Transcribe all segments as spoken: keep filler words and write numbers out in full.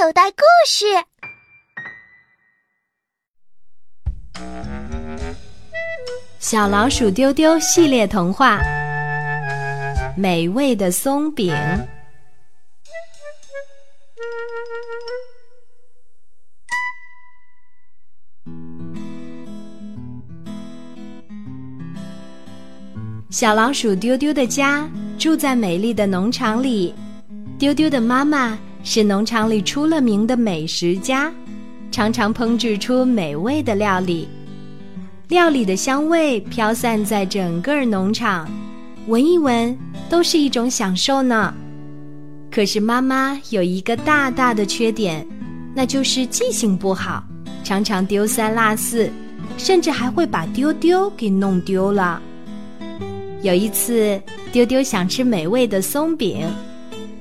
口袋故事。小老鼠丢丢系列童话，美味的松饼。小老鼠丢丢的家住在美丽的农场里，丢丢的妈妈是农场里出了名的美食家，常常烹制出美味的料理。料理的香味飘散在整个农场，闻一闻都是一种享受呢。可是妈妈有一个大大的缺点，那就是记性不好，常常丢三落四，甚至还会把丢丢给弄丢了。有一次，丢丢想吃美味的松饼，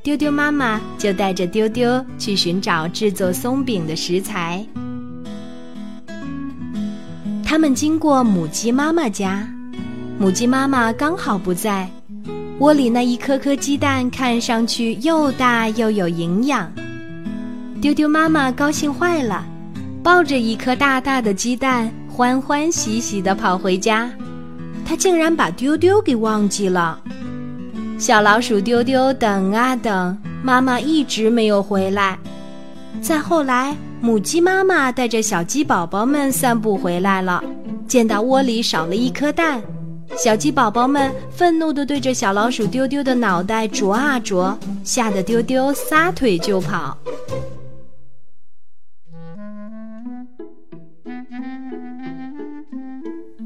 丢丢妈妈就带着丢丢去寻找制作松饼的食材。他们经过母鸡妈妈家，母鸡妈妈刚好不在，窝里那一颗颗鸡蛋看上去又大又有营养。丢丢妈妈高兴坏了，抱着一颗大大的鸡蛋，欢欢喜喜地跑回家。她竟然把丢丢给忘记了。小老鼠丢丢等啊等，妈妈一直没有回来。再后来，母鸡妈妈带着小鸡宝宝们散步回来了，见到窝里少了一颗蛋，小鸡宝宝们愤怒地对着小老鼠丢丢的脑袋啄啊啄，吓得丢丢撒腿就跑。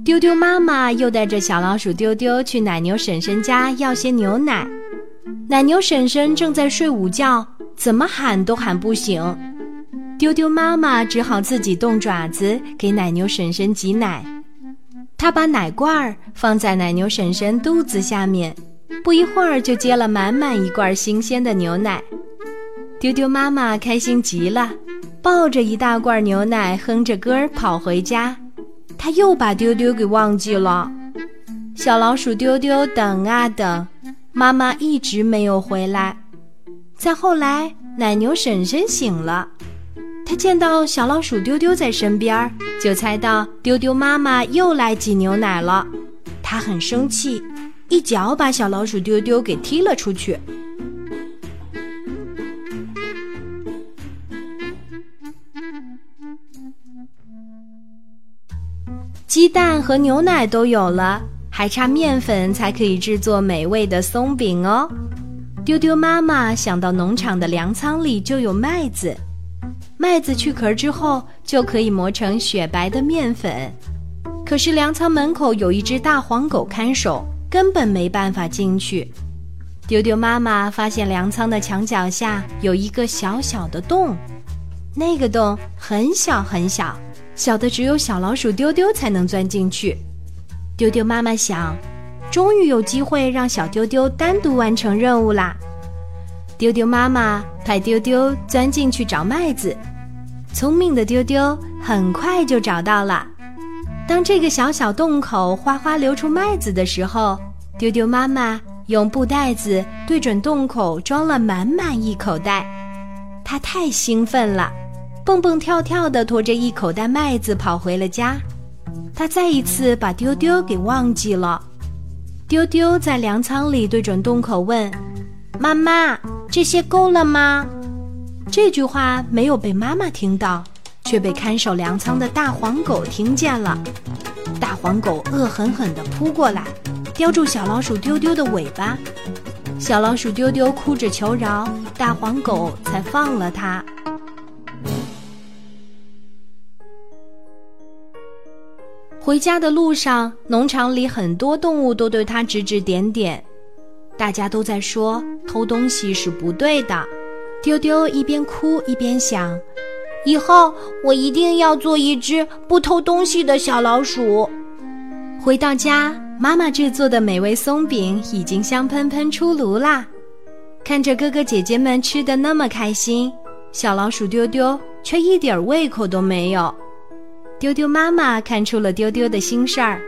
丢丢妈妈又带着小老鼠丢丢去奶牛婶婶家要些牛奶，奶牛婶婶正在睡午觉，怎么喊都喊不醒。丢丢妈妈只好自己动爪子给奶牛婶婶挤奶，她把奶罐放在奶牛婶婶肚子下面，不一会儿就接了满满一罐新鲜的牛奶。丢丢妈妈开心极了，抱着一大罐牛奶哼着歌跑回家。他又把丢丢给忘记了，小老鼠丢丢等啊等，妈妈一直没有回来。再后来，奶牛婶婶醒了，她见到小老鼠丢丢在身边，就猜到丢丢妈妈又来挤牛奶了。她很生气，一脚把小老鼠丢丢给踢了出去。鸡蛋和牛奶都有了，还差面粉才可以制作美味的松饼哦。丢丢妈妈想到农场的粮仓里就有麦子，麦子去壳之后就可以磨成雪白的面粉。可是粮仓门口有一只大黄狗看守，根本没办法进去。丢丢妈妈发现粮仓的墙角下有一个小小的洞，那个洞很小很小，小的只有小老鼠丢丢才能钻进去。丢丢妈妈想，终于有机会让小丢丢单独完成任务啦。丢丢妈妈派丢丢钻进去找麦子，聪明的丢丢很快就找到了。当这个小小洞口哗哗流出麦子的时候，丢丢妈妈用布袋子对准洞口装了满满一口袋。她太兴奋了，蹦蹦跳跳地驮着一口袋麦子跑回了家。他再一次把丢丢给忘记了。丢丢在粮仓里对准洞口问，妈妈，这些够了吗？这句话没有被妈妈听到，却被看守粮仓的大黄狗听见了。大黄狗恶狠狠地扑过来，叼住小老鼠丢丢的尾巴。小老鼠丢丢哭着求饶，大黄狗才放了它。回家的路上，农场里很多动物都对他指指点点，大家都在说偷东西是不对的。丢丢一边哭一边想，以后我一定要做一只不偷东西的小老鼠。回到家，妈妈制作的美味松饼已经香喷喷出炉啦。看着哥哥姐姐们吃得那么开心，小老鼠丢丢却一点胃口都没有。丢丢妈妈看出了丢丢的心事儿，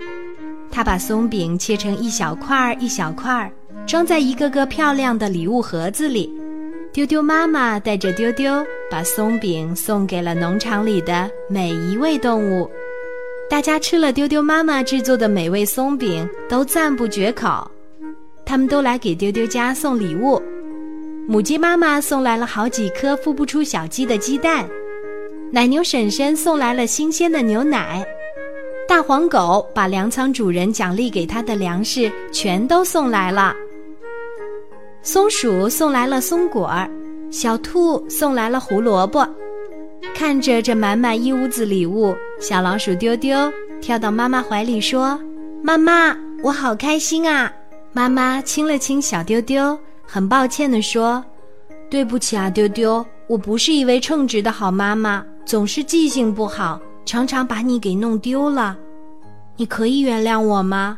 她把松饼切成一小块一小块，装在一个个漂亮的礼物盒子里。丢丢妈妈带着丢丢把松饼送给了农场里的每一位动物，大家吃了丢丢妈妈制作的美味松饼，都赞不绝口。他们都来给丢丢家送礼物，母鸡妈妈送来了好几颗孵不出小鸡的鸡蛋，奶牛婶婶送来了新鲜的牛奶，大黄狗把粮仓主人奖励给他的粮食全都送来了，松鼠送来了松果，小兔送来了胡萝卜。看着这满满一屋子礼物，小老鼠丢丢跳到妈妈怀里说：“妈妈，我好开心啊！”妈妈亲了亲小丢丢，很抱歉地说：“对不起啊，丢丢，我不是一位称职的好妈妈，总是记性不好，常常把你给弄丢了，你可以原谅我吗？”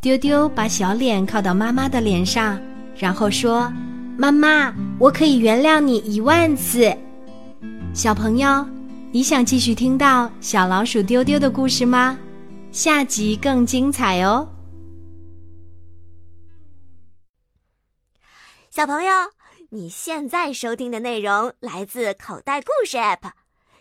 丢丢把小脸靠到妈妈的脸上，然后说：“妈妈，我可以原谅你一万次。”小朋友，你想继续听到小老鼠丢丢的故事吗？下集更精彩哦！小朋友，你现在收听的内容来自口袋故事 A P P，